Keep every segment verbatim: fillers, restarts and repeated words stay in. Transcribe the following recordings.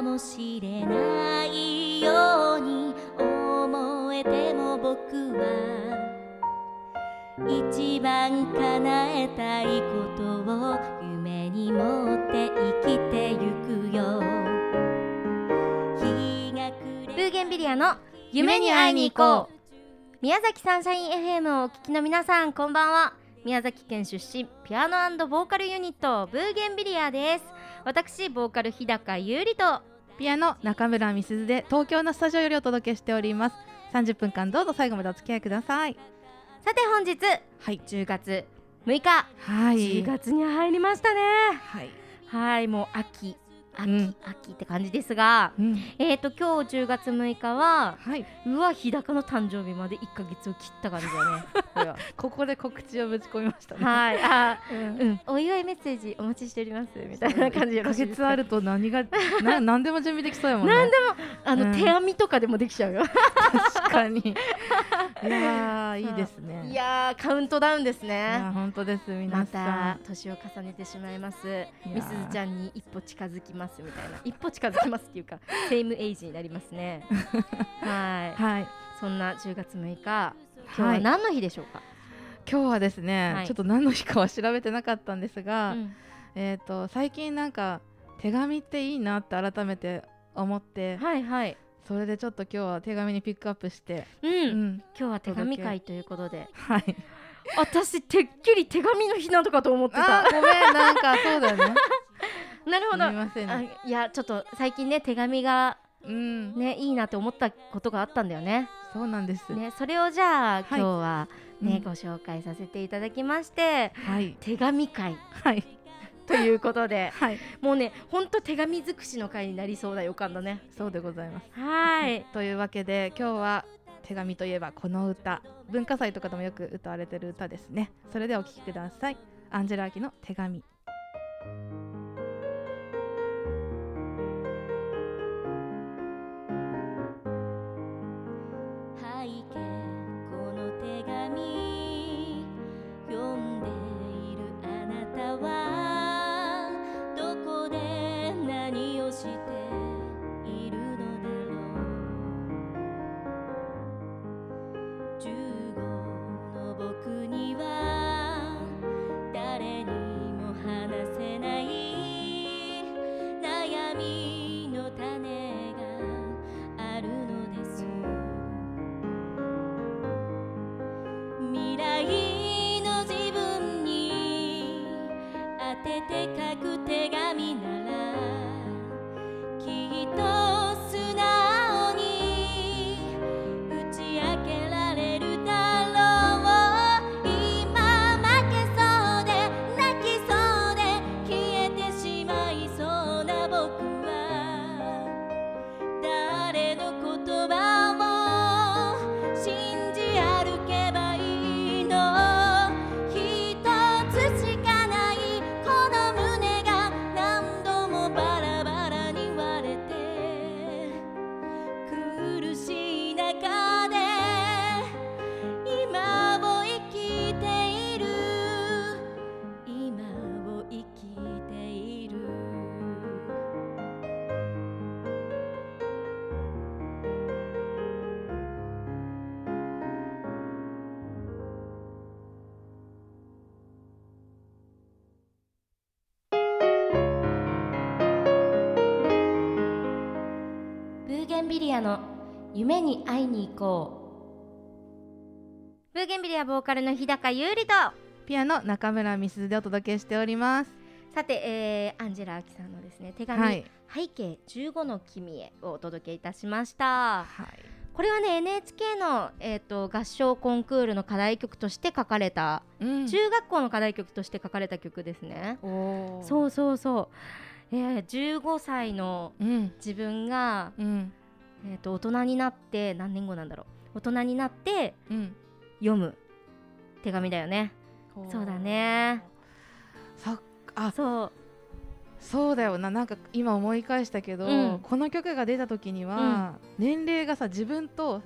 かもしれないように思えても、僕は一番叶えたいことを夢に持って生きてゆくよ。ブーゲンビリアの夢に会いに行こう。宮崎サンシャイン エフエム をお聞きの皆さん、こんばんは。宮崎県出身、ピアノ&ボーカルユニットブーゲンビリアです。私ボーカル日高優里とピアノ中村美鈴で東京のスタジオよりお届けしております。さんじゅっぷんかんどうぞ最後までお付き合いください。さて本日、はい、じゅうがつむいか、はい、じゅうがつに入りましたね。はい、はい、もう秋秋、うん、秋って感じですが、うん、えーと今日じゅうがつむいかは、はい、うわ日高の誕生日までいっかげつを切った感じだね。ここで告知をぶち込みましたね。はい、あ、うんうん、お祝いメッセージお待ちしておりますみたいな感じでいっかげつあると何がな何でも準備できそうやもんね。何でもあの、うん、手編みとかでもできちゃうよ。確かに。いやいいですね。いやカウントダウンですね。いや本当です。皆さんまた年を重ねてしまいます。みすずちゃんに一歩近づきますみたいな、一歩近づきますっていうかセイムエイジになりますね。はい、はい、そんなじゅうがつむいか、今日は何の日でしょうか。はい、今日はですね、はい、ちょっと何の日かは調べてなかったんですが、うん、えーと最近なんか手紙っていいなって改めて思って、はいはい、それでちょっと今日は手紙にピックアップして、うんうん、今日は手紙会ということで、はい、私てっきり手紙の日なのかと思ってた。あごめん、なんかそうだよね。なるほど。あ、いやちょっと最近ね手紙が、うんね、いいなと思ったことがあったんだよね。そうなんです、ね、それをじゃあ、はい、今日は、ねうん、ご紹介させていただきまして、はい、手紙会、はい、ということで、はい、もうねほんと手紙尽くしの会になりそうな予感だね。そうでございます。はいというわけで今日は手紙といえばこの歌、文化祭とかでもよく歌われてる歌ですね。それでお聴きください。アンジェラ・アキの手紙。ブーゲンビリアの夢に会いに行こう。ブーゲンビリアボーカルの日高優里とピアノ中村美鈴でお届けしております。さて、えー、アンジェラ・アキさんのですね手紙、はい、背景じゅうごの君へをお届けいたしました、はい、これはね エヌエイチケー の、えーと、合唱コンクールの課題曲として書かれた、うん、中学校の課題曲として書かれた曲ですね。おそうそうそう、えー、じゅうごさいの自分が、うんうんえー、と大人になって何年後なんだろう、大人になって読む手紙だよね、うん、そうだね。そあそうそうだよな。なんか今思い返したけど、うん、この曲が出た時には、うん、年齢がさ自分と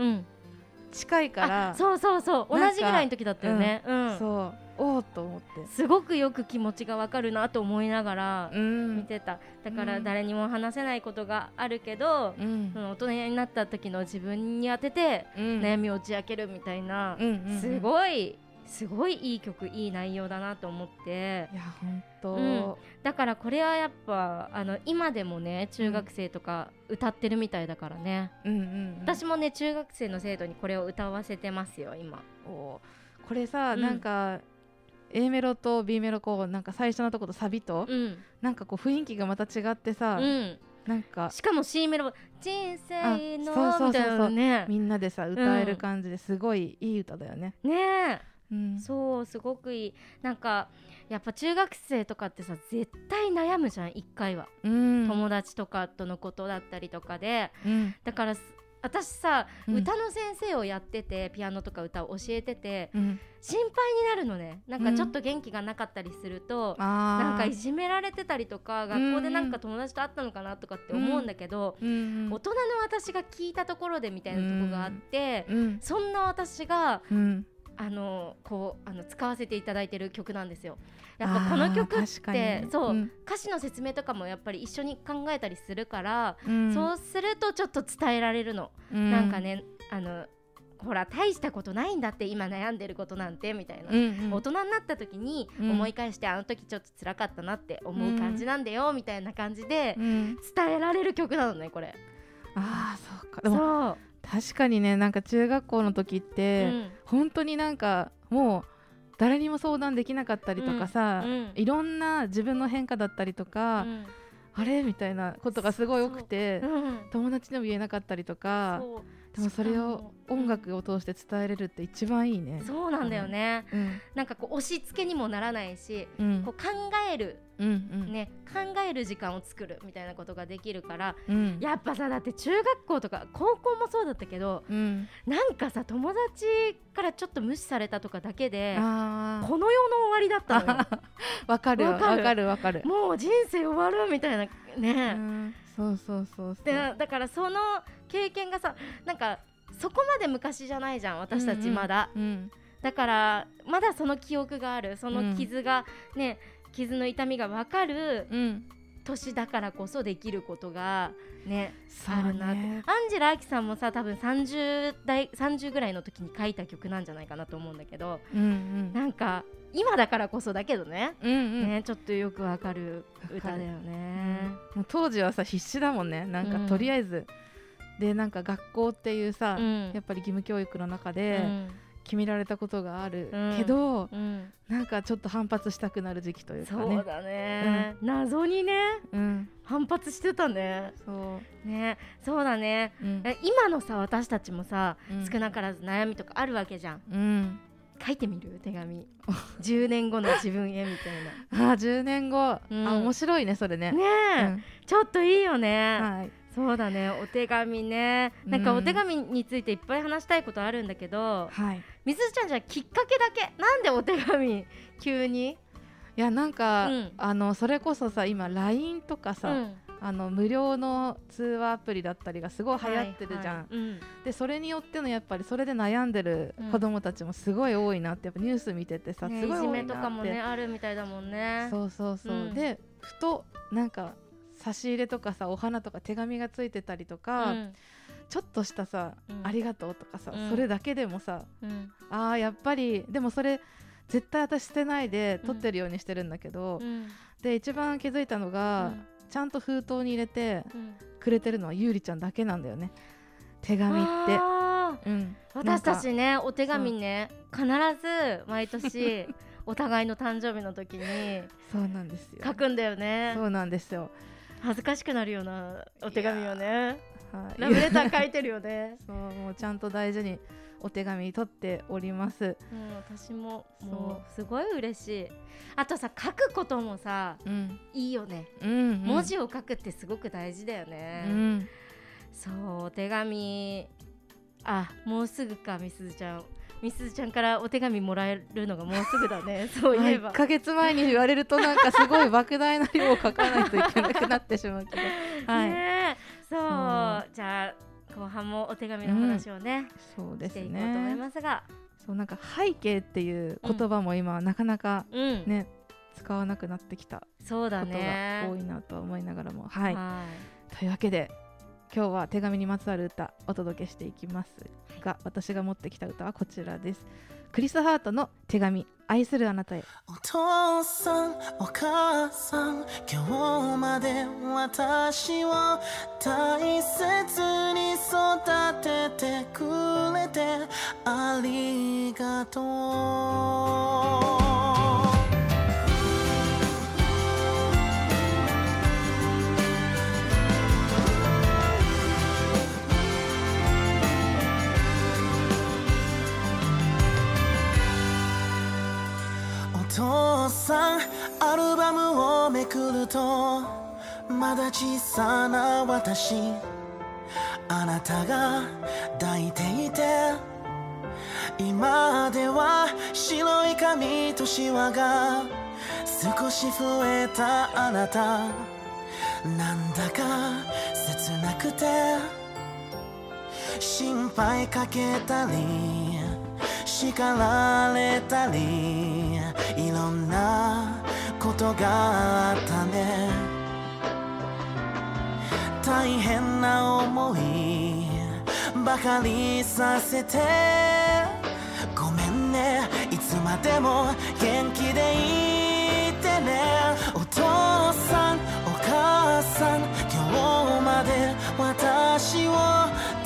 近いから、うん、そうそうそう同じぐらいの時だったよね、うんうん、そうおーと思って、すごくよく気持ちがわかるなと思いながら見てた、うん、だから誰にも話せないことがあるけど、うん、その大人になった時の自分に当てて悩みを打ち明けるみたいな、うんうんうん、すごいすごいいい曲、いい内容だなと思って、いや本当、うん、だからこれはやっぱあの今でもね中学生とか歌ってるみたいだからね、うんうんうん、私もね中学生の生徒にこれを歌わせてますよ今。おこれさ、うん、なんか A メロと B メロこうなんか最初のとことサビと、うん、なんかこう雰囲気がまた違ってさ、うん、なんかしかも C メロ人生のそうそうそうそうみたいなのねみんなでさ歌える感じですごいいい歌だよね、うん、ねえうん、そうすごくいい。なんかやっぱ中学生とかってさ絶対悩むじゃん一回は、うん、友達とかとのことだったりとかで、うん、だから私さ、うん、歌の先生をやっててピアノとか歌を教えてて、うん、心配になるのね。なんかちょっと元気がなかったりすると、うん、なんかいじめられてたりとか学校でなんか友達と会ったのかなとかって思うんだけど、うん、大人の私が聞いたところでみたいなとこがあって、うん、そんな私が、うんあのこうあの使わせていただいてる曲なんですよ。やっぱこの曲ってそう、うん、歌詞の説明とかもやっぱり一緒に考えたりするから、うん、そうするとちょっと伝えられるの、うん、なんかねあのほら大したことないんだって今悩んでることなんてみたいな、うんうん、大人になった時に思い返して、うん、あの時ちょっと辛かったなって思う感じなんだよ、うん、みたいな感じで伝えられる曲なのねこれ。あーそうかでもそう確かにねなんか中学校の時って、うん、本当になんかもう誰にも相談できなかったりとかさ、うんうん、いろんな自分の変化だったりとか、うん、あれみたいなことがすごい多くて、うん、友達でも言えなかったりとかでもそれを音楽を通して伝えれるって一番いいね。そうなんだよね、うん、なんかこう押し付けにもならないし、うん、こう考える、うんうんね、考える時間を作るみたいなことができるから、うん、やっぱさだって中学校とか高校もそうだったけど、うん、なんかさ友達からちょっと無視されたとかだけであこの世の終わりだったのよ。わかるわかるわかるもう人生終わるみたいなね、うんそうそうそうそうでだからその経験がさなんかそこまで昔じゃないじゃん私たちまだ、うんうん、だからまだその記憶があるその傷がね、うん、傷の痛みが分かる年だからこそできることがね、うん、あるなって、ね、アンジェラアキさんもさ多分さんじゅうだいさんじゅうぐらいの時に書いた曲なんじゃないかなと思うんだけど、うんうん、なんか今だからこそだけどね、うんうん、ねちょっとよくわかる歌だよね、うん、もう当時はさ必死だもんねなんかとりあえず、うん、でなんか学校っていうさ、うん、やっぱり義務教育の中で決められたことがあるけど、うんうん、なんかちょっと反発したくなる時期というかねそうだね、うん、謎にね、うん、反発してたねそうねそうだね、うん、今のさ私たちもさ、うん、少なからず悩みとかあるわけじゃん、うん書いてみる手紙じゅうねんごの自分へみたいなあじゅうねんご、うん、あ面白いねそれねねえ、うん、ちょっといいよね、はい、そうだねお手紙ねなんかお手紙についていっぱい話したいことあるんだけど、はい、みずちゃんじゃきっかけだけなんでお手紙急にいやなんか、うん、あのそれこそさ今 ライン とかさ、うんあの無料の通話アプリだったりがすごい流行ってるじゃん、はいはいうん、でそれによってのやっぱりそれで悩んでる子どもたちもすごい多いなってやっぱニュース見ててさ、ね、すごい多いなっていじめとかもねあるみたいだもんねそうそうそう、うん、でふとなんか差し入れとかさお花とか手紙がついてたりとか、うん、ちょっとしたさ、うん、ありがとうとかさ、うん、それだけでもさ、うん、あーやっぱりでもそれ絶対私捨てないで取ってるようにしてるんだけど、うん、で一番気づいたのが、うんちゃんと封筒に入れてくれてるのはゆうりちゃんだけなんだよね手紙って、うん、私たちねお手紙ね必ず毎年お互いの誕生日の時にそうなんですよ書くんだよねそうなんですよ恥ずかしくなるようなお手紙をねラブレター書いてるよねそうもうちゃんと大事にお手紙取っております、うん、私ももうすごい嬉しいあとさ書くこともさ、うん、いいよね、うんうん、文字を書くってすごく大事だよね、うん、そうお手紙あもうすぐかみすずちゃんみすずちゃんからお手紙もらえるのがもうすぐだねそういえばいっかげつまえに言われるとなんかすごい莫大な量を書かないといけなくなってしまうけど、はい、ねそう、うん、じゃあ後半もお手紙の話をね、うん、そうですね、していこうと思いますがそうなんか背景っていう言葉も今、うん、なかなかね、うん、使わなくなってきたことが多いなと思いながらも、はい、はい、というわけで今日は手紙にまつわる歌お届けしていきますが、はい、私が持ってきた歌はこちらです。クリスハートの手紙、愛するあなたへ。お父さんお母さん、今日まで私を大切に育ててくれてありがとう。父さんアルバムをめくるとまだ小さな私、あなたが抱いていて、今では白い髪とシワが少し増えたあなた、なんだか切なくて心配かけたり叱られたり、いろんなことがあったね。大変な思いばかりさせてごめんね、いつまでも元気でいてね。お父さんお母さん、今日まで私を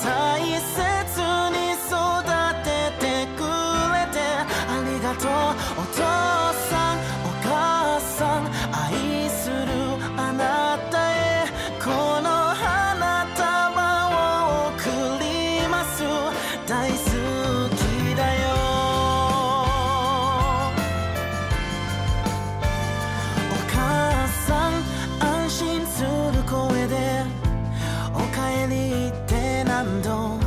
大切に育てお父さんお母さん、愛するあなたへ、この花束を贈ります、大好きだよ。お母さん安心する声でお帰りって何度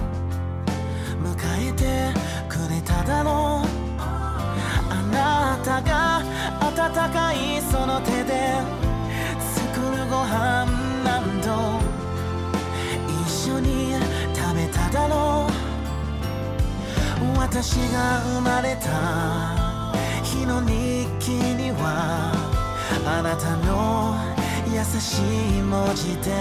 迎えてくれただろう。あなたが温かいその手で作るご飯何度一緒に食べただろう。私が生まれた日の日記にはあなたの優しい文字で、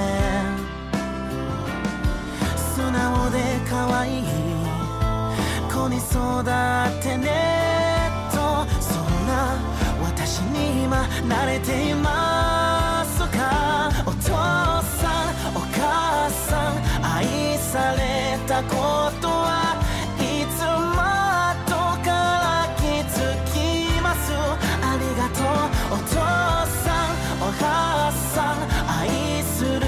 素直で可愛い子に育ってね、そんな私に今慣れていますか。お父さんお母さん、愛されたことはいつも後から気づきます、ありがとう。お父さんお母さん、愛する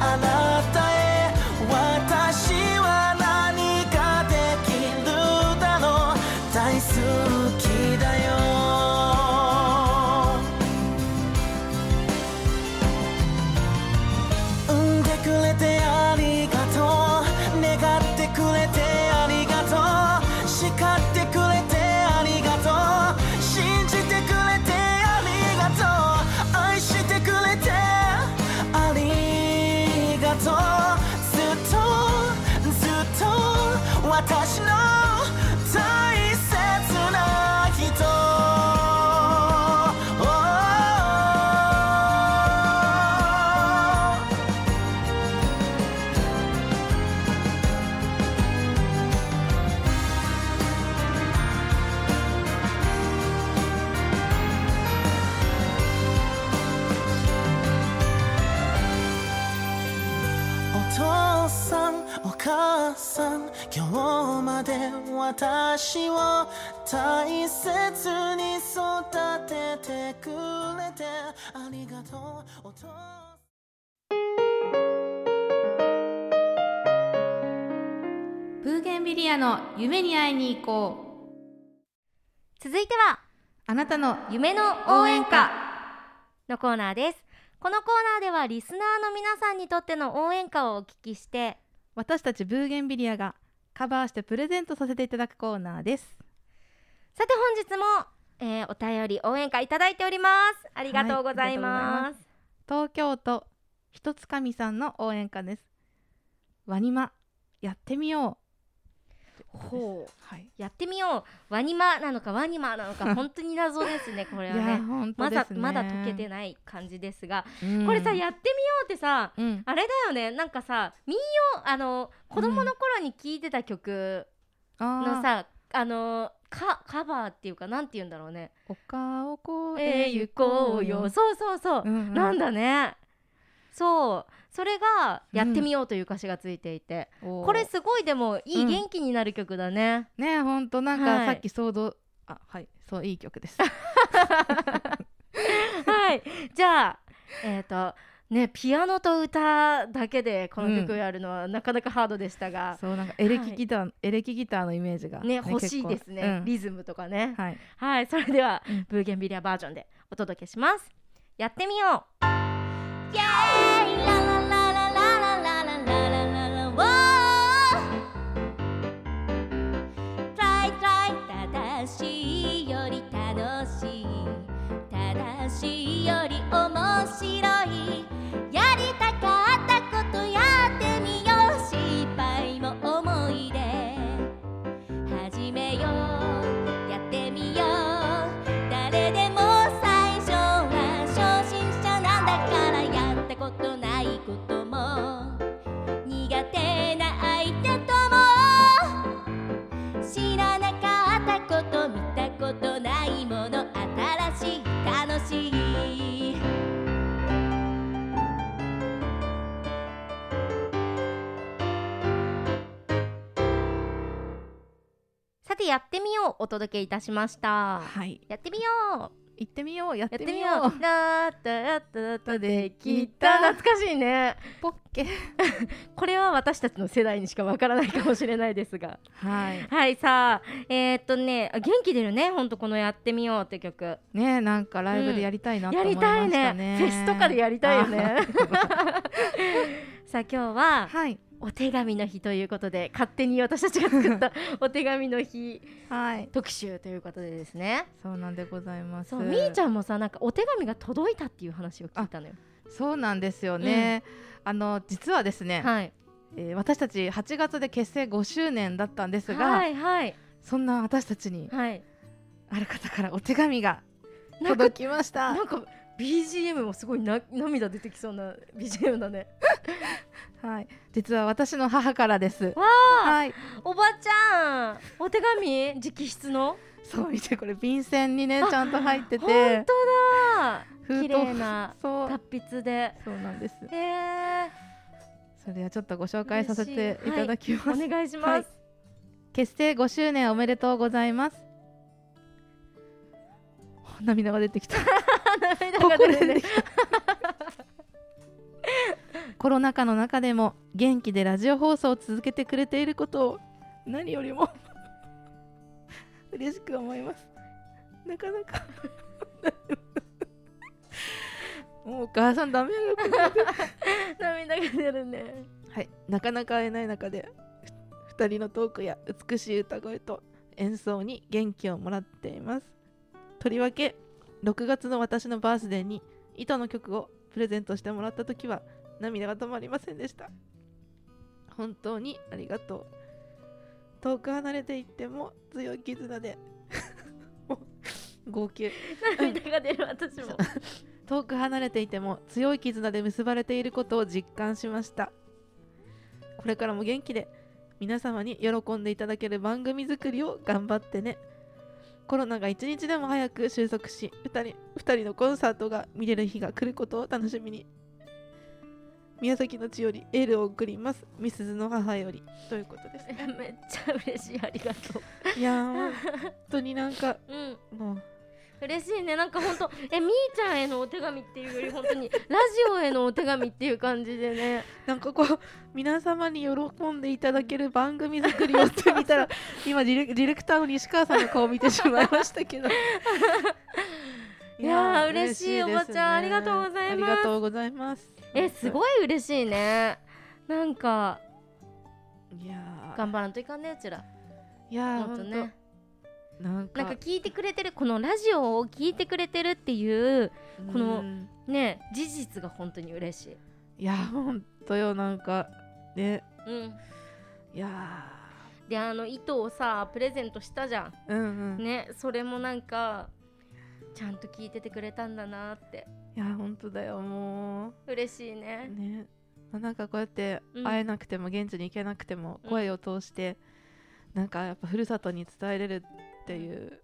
あなたへ、私は何かできるだろう、大好き私の大切な人、oh, oh, oh. お父さんお母さん、今日まで私を大切に育ててくれてありがとう。お父ブーゲンビリアの夢に会いに行こう。続いてはあなたの夢の応援歌のコーナーです。このコーナーではリスナーの皆さんにとっての応援歌をお聞きして、私たちブーゲンビリアがカバーしてプレゼントさせていただくコーナーです。さて本日も、えー、お便り応援歌いただいております。ありがとうございます、はい、東京都ひとつかみさんの応援歌です。ワニマやってみよう。ことです。ほう、はい、やってみよう。ワニマなのかワニマなのか本当に謎ですねこれは ね, いや本当ですね。まだまだ解けてない感じですが、うん、これさやってみようってさ、うん、あれだよね。なんかさ民謡あの子供の頃に聴いてた曲のさ、うん、あ, あのカ, カバーっていうかなんていうんだろうね。丘を越え行こうよ。そうそうそう、うんうん、なんだね。そうそれがやってみようという歌詞がついていて、うん、これすごいでもいい元気になる曲だね、うん、ねほんとなんかさっき想像、はい、あはいそういい曲ですはいじゃあえっ、ー、とねピアノと歌だけでこの曲をやるのはなかなかハードでしたが、うん、そうなんかエレキギター、はい、エレキギターのイメージが、ねね、欲しいですね、うん、リズムとかね、はい、はい、それではブーゲンビリアバージョンでお届けします。やってみよう。イエーイラララララララララララ「try try 正しいより楽しい」「正しいより面白い」「やりたかったことやってみよう」「失敗も思い出始めよう」「やってみよう」「誰でも最初は初心者なんだから」「やったことないことも苦手な相手とも」「知らなかったこと見たことないもの」「新しい楽しい」やってみようお届けいたしました、はい、やってみよう行ってみようやってみようラータラタラタできた懐かしいねポッケこれは私たちの世代にしかわからないかもしれないですがはい、はい、さあえー、っとね元気出るねほんとこのやってみようって曲ね。なんかライブでやりたいなと思いましたね、うん、やりたいね。フェスとかでやりたいよねさあ今日ははいお手紙の日ということで勝手に私たちが作ったお手紙の日特集ということでですね、はい、そうなんでございます。そうみーちゃんもさなんかお手紙が届いたっていう話を聞いたのよ。そうなんですよね、うん、あの実はですね、はいえー、私たちはちがつで結成ごしゅうねんだったんですが、はいはい、そんな私たちにある方からお手紙が届きました。なんか、なんかビージーエム もすごいな涙出てきそうな ビージーエム だねはい、実は私の母からですわ、はい、おばちゃんお手紙直筆のそう見てこれ便箋にねちゃんと入ってて本当だ綺麗な達筆でそうなんです、えー、それはちょっとご紹介させていただきます、はい、お願いします、はい、結成ごしゅうねんおめでとうございます。涙が出てきた涙が出てきたコロナ禍の中でも元気でラジオ放送を続けてくれていることを何よりも嬉しく思います。なかなかもうお母さんダメだ涙が出るね、はい、なかなか会えない中でふたりのトークや美しい歌声と演奏に元気をもらっています。とりわけろくがつの私のバースデーに糸の曲をプレゼントしてもらったときは涙が止まりませんでした。本当にありがとう。遠く離れていっても強い絆で号泣涙が出る私も遠く離れていても強い絆で結ばれていることを実感しました。これからも元気で皆様に喜んでいただける番組作りを頑張ってね。コロナが一日でも早く収束しふたり、ふたりのコンサートが見れる日が来ることを楽しみに。宮崎の地よりエールを送ります。みすずの母よりということです、ね、めっちゃ嬉しい。ありがとう。いや本当になんか、うん、もう嬉しいね。なんか本当えみーちゃんへのお手紙っていうより本当にラジオへのお手紙っていう感じでねなんかこう皆様に喜んでいただける番組作りをって見たら今ディレ、ディレクターの西川さんの顔を見てしまいましたけどいやー嬉しいおばちゃんありがとうございます。ありがとうございます。えすごい嬉しいね。なんかいや頑張らんといかんねうちら。いやほんとねなんか、なんか聞いてくれてるこのラジオを聞いてくれてるっていうこのね事実が本当に嬉しい。いや本当よなんかね、うん、いやであの糸をさプレゼントしたじゃん、うんうんね、それもなんかちゃんと聞いててくれたんだなって。いや本当だよ、もう嬉しい ね, ね、まあ、なんかこうやって会えなくても、うん、現地に行けなくても声を通して、うん、なんかやっぱふるさとに伝えれるっていう、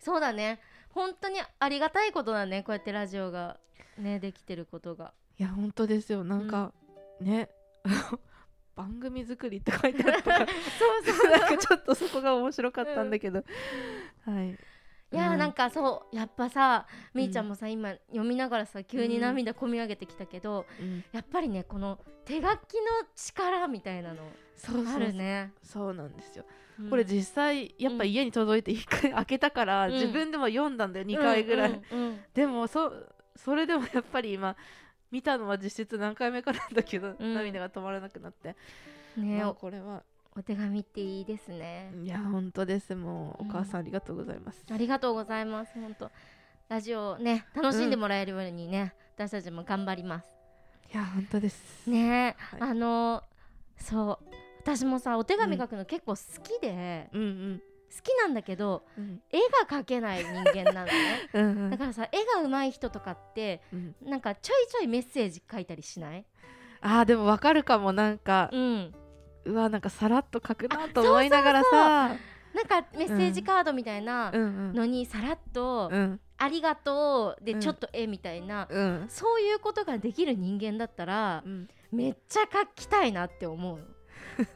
そうだね、本当にありがたいことだね、こうやってラジオが、ね、できてることが。いや本当ですよ、なんか、うん、ね番組作りって書いてあるとかそうそうなんかちょっとそこが面白かったんだけど、うん、はい、いや、うん、なんかそうやっぱさみーちゃんもさ、うん、今読みながらさ急に涙こみ上げてきたけど、うん、やっぱりねこの手書きの力みたいなのあるね。そうそうそう、そうなんですよ、うん、これ実際やっぱ家に届いていっかい開けたから、うん、自分でも読んだんだよにかいぐらい、うんうんうん、でも そ, それでもやっぱり今見たのは実質何回目かなんだけど、うん、涙が止まらなくなって、ね、まあ、これはお手紙っていいですね。いや本当です、もう、うん、お母さんありがとうございます。ありがとうございます。本当ラジオね楽しんでもらえるようにね、うん、私たちも頑張ります。いや本当ですね、はい、あのそう私もさお手紙書くの結構好きで、うんうんうん、好きなんだけど、うん、絵が描けない人間なのねうん、うん、だからさ絵が上手い人とかって、うん、なんかちょいちょいメッセージ書いたりしない？あーでもわかるかも、なんか、うんうわなんかさらっと書くなと思いながらさ、そうそうそうなんかメッセージカードみたいなのにさらっと、うん、ありがとうでちょっと絵みたいな、うん、そういうことができる人間だったら、うん、めっちゃ書きたいなって思う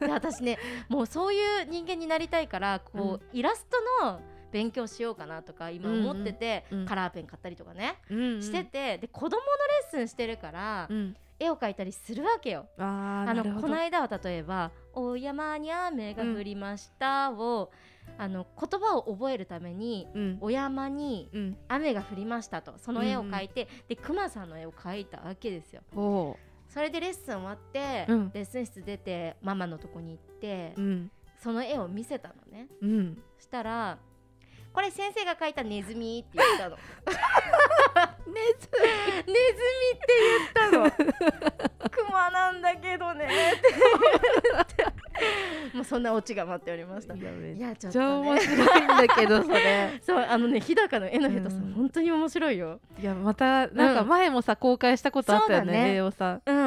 で私ねもうそういう人間になりたいからこう、うん、イラストの勉強しようかなとか今思ってて、うんうん、カラーペン買ったりとかね、うんうん、してて、で子供のレッスンしてるから、うん絵を描いたりするわけよ。ああのこの間は例えばお山に雨が降りましたを、うん、あの言葉を覚えるために、うん、お山に雨が降りましたとその絵を描いて、うん、で熊さんの絵を描いたわけですよ。おそれでレッスン終わって、うん、レッスン室出てママのとこに行って、うん、その絵を見せたのね、うん、そしたらこれ先生が描いたネズミって言ったのネズミって言ったのクマなんだけどねってもうそんなオチが待っておりました。いやめっちゃ面白いんだけどそれそうあのね日高の絵の下手さ、うん、本当に面白いよ。いやまたなんか前もさ、うん、公開したことあったよ ね, ね絵をさ、うん、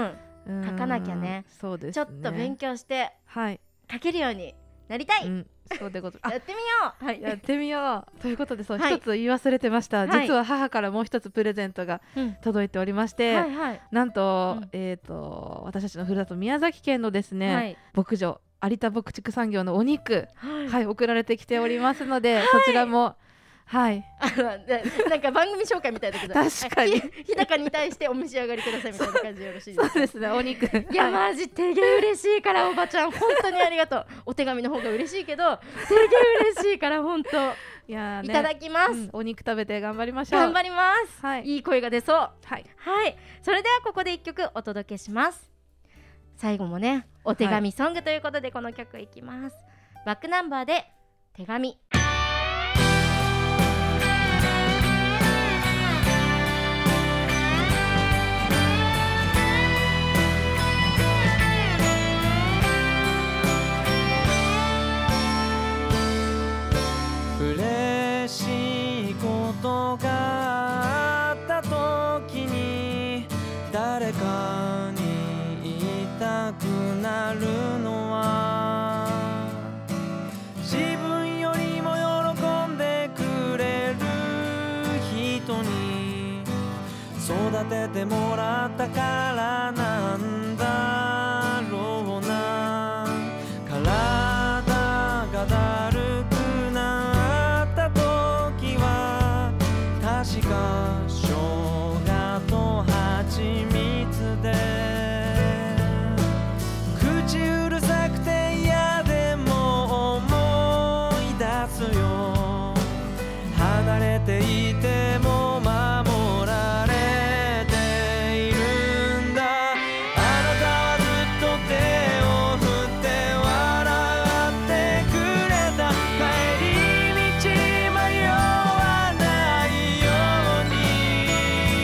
うん描かなきゃ ね, そうですねちょっと勉強して、はい、描けるようになりたい、うんそうでございますやってみよう、はい、やってみようということでそう、はい、一つ言い忘れてました、はい、実は母からもう一つプレゼントが届いておりまして、うんはいはい、なんと、うんえー、と私たちのふるさと宮崎県のですね、はい、牧場有田牧畜産業のお肉、はいはい、送られてきておりますので、はい、そちらもはいあのなんか番組紹介みたいだけど確かに日高に対してお召し上がりくださいみたいな感じでよろしいですか？そうですねお肉いやマジ手芸嬉しいからおばちゃん本当にありがとうお手紙の方が嬉しいけど手芸嬉しいから本当いや、ね、いただきます、うん、お肉食べて頑張りましょう頑張ります、はい、いい声が出そうはい、はい、それではここでいっきょくお届けします。最後もねお手紙ソングということでこの曲いきます、はい、バックナンバーで手紙。嬉しいことがあった時に誰かに言いたくなるのは自分よりも喜んでくれる人に育ててもらったからなんだろうな。体がだる確か生姜と蜂蜜で口うるさくて嫌でも思い出すよ離れていても守られているんだ。あなたはずっと手を振って笑ってくれた帰り道迷わないよ「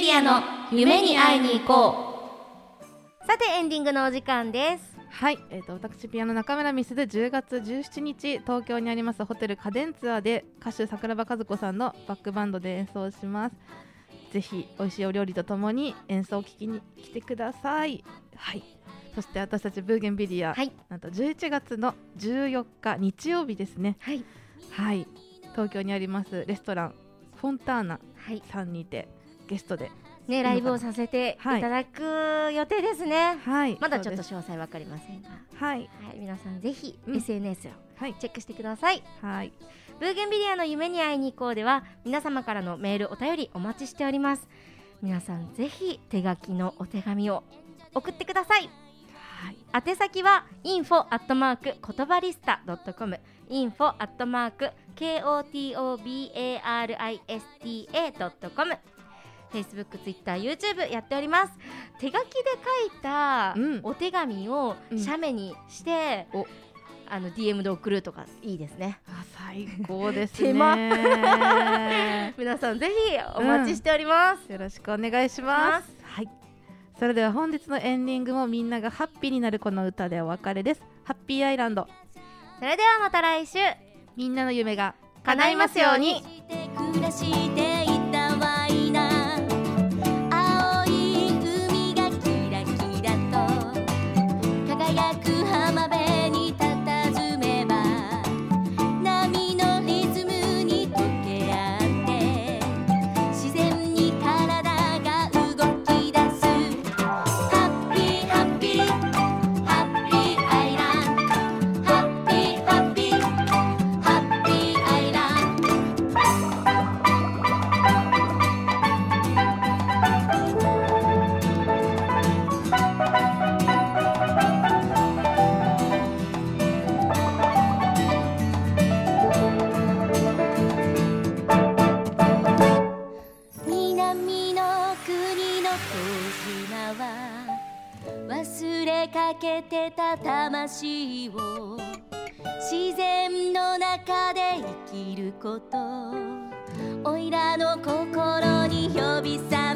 リアの夢に会いに行こう。さてエンディングのお時間です。はい、えー、と私ピアノ中村美鈴じゅうがつじゅうしちにち東京にありますホテルカデンツアーで歌手桜庭和子さんのバックバンドで演奏します。ぜひ美味しいお料理とともに演奏を聴きに来てください。はい、そして私たちブーゲンビリア、はい、なんとじゅういちがつのじゅうよっか日曜日ですね、はいはい、東京にありますレストランフォンターナさんにて、はい、ゲストで、ね、ライブをさせていただく予定ですね、はい、まだちょっと詳細わかりませんが、はいはい、皆さんぜひ エスエヌエス をチェックしてください、はい、ブーゲンビリアの夢に会いに行こうでは皆様からのメールお便りお待ちしております。皆さんぜひ手書きのお手紙を送ってください。はい、宛先は インフォ アットマーク コトバリスタ ドットコム インフォ アットマーク ケーオーティーオービーエーアールアイエスティーエー ドットコム。 Facebook、Twitter、YouTube やっております。手書きで書いたお手紙を写メにして、うんうん、あの ディーエム で送るとかいいですね。あ、最高ですね。手間皆さんぜひお待ちしております、うん、よろしくお願いします。はい、それでは本日のエンディングもみんながハッピーになるこの歌でお別れです。ハッピーアイランド。それではまた来週、みんなの夢が叶いますように。魂を自然の中で生きること、おいらの心に呼び覚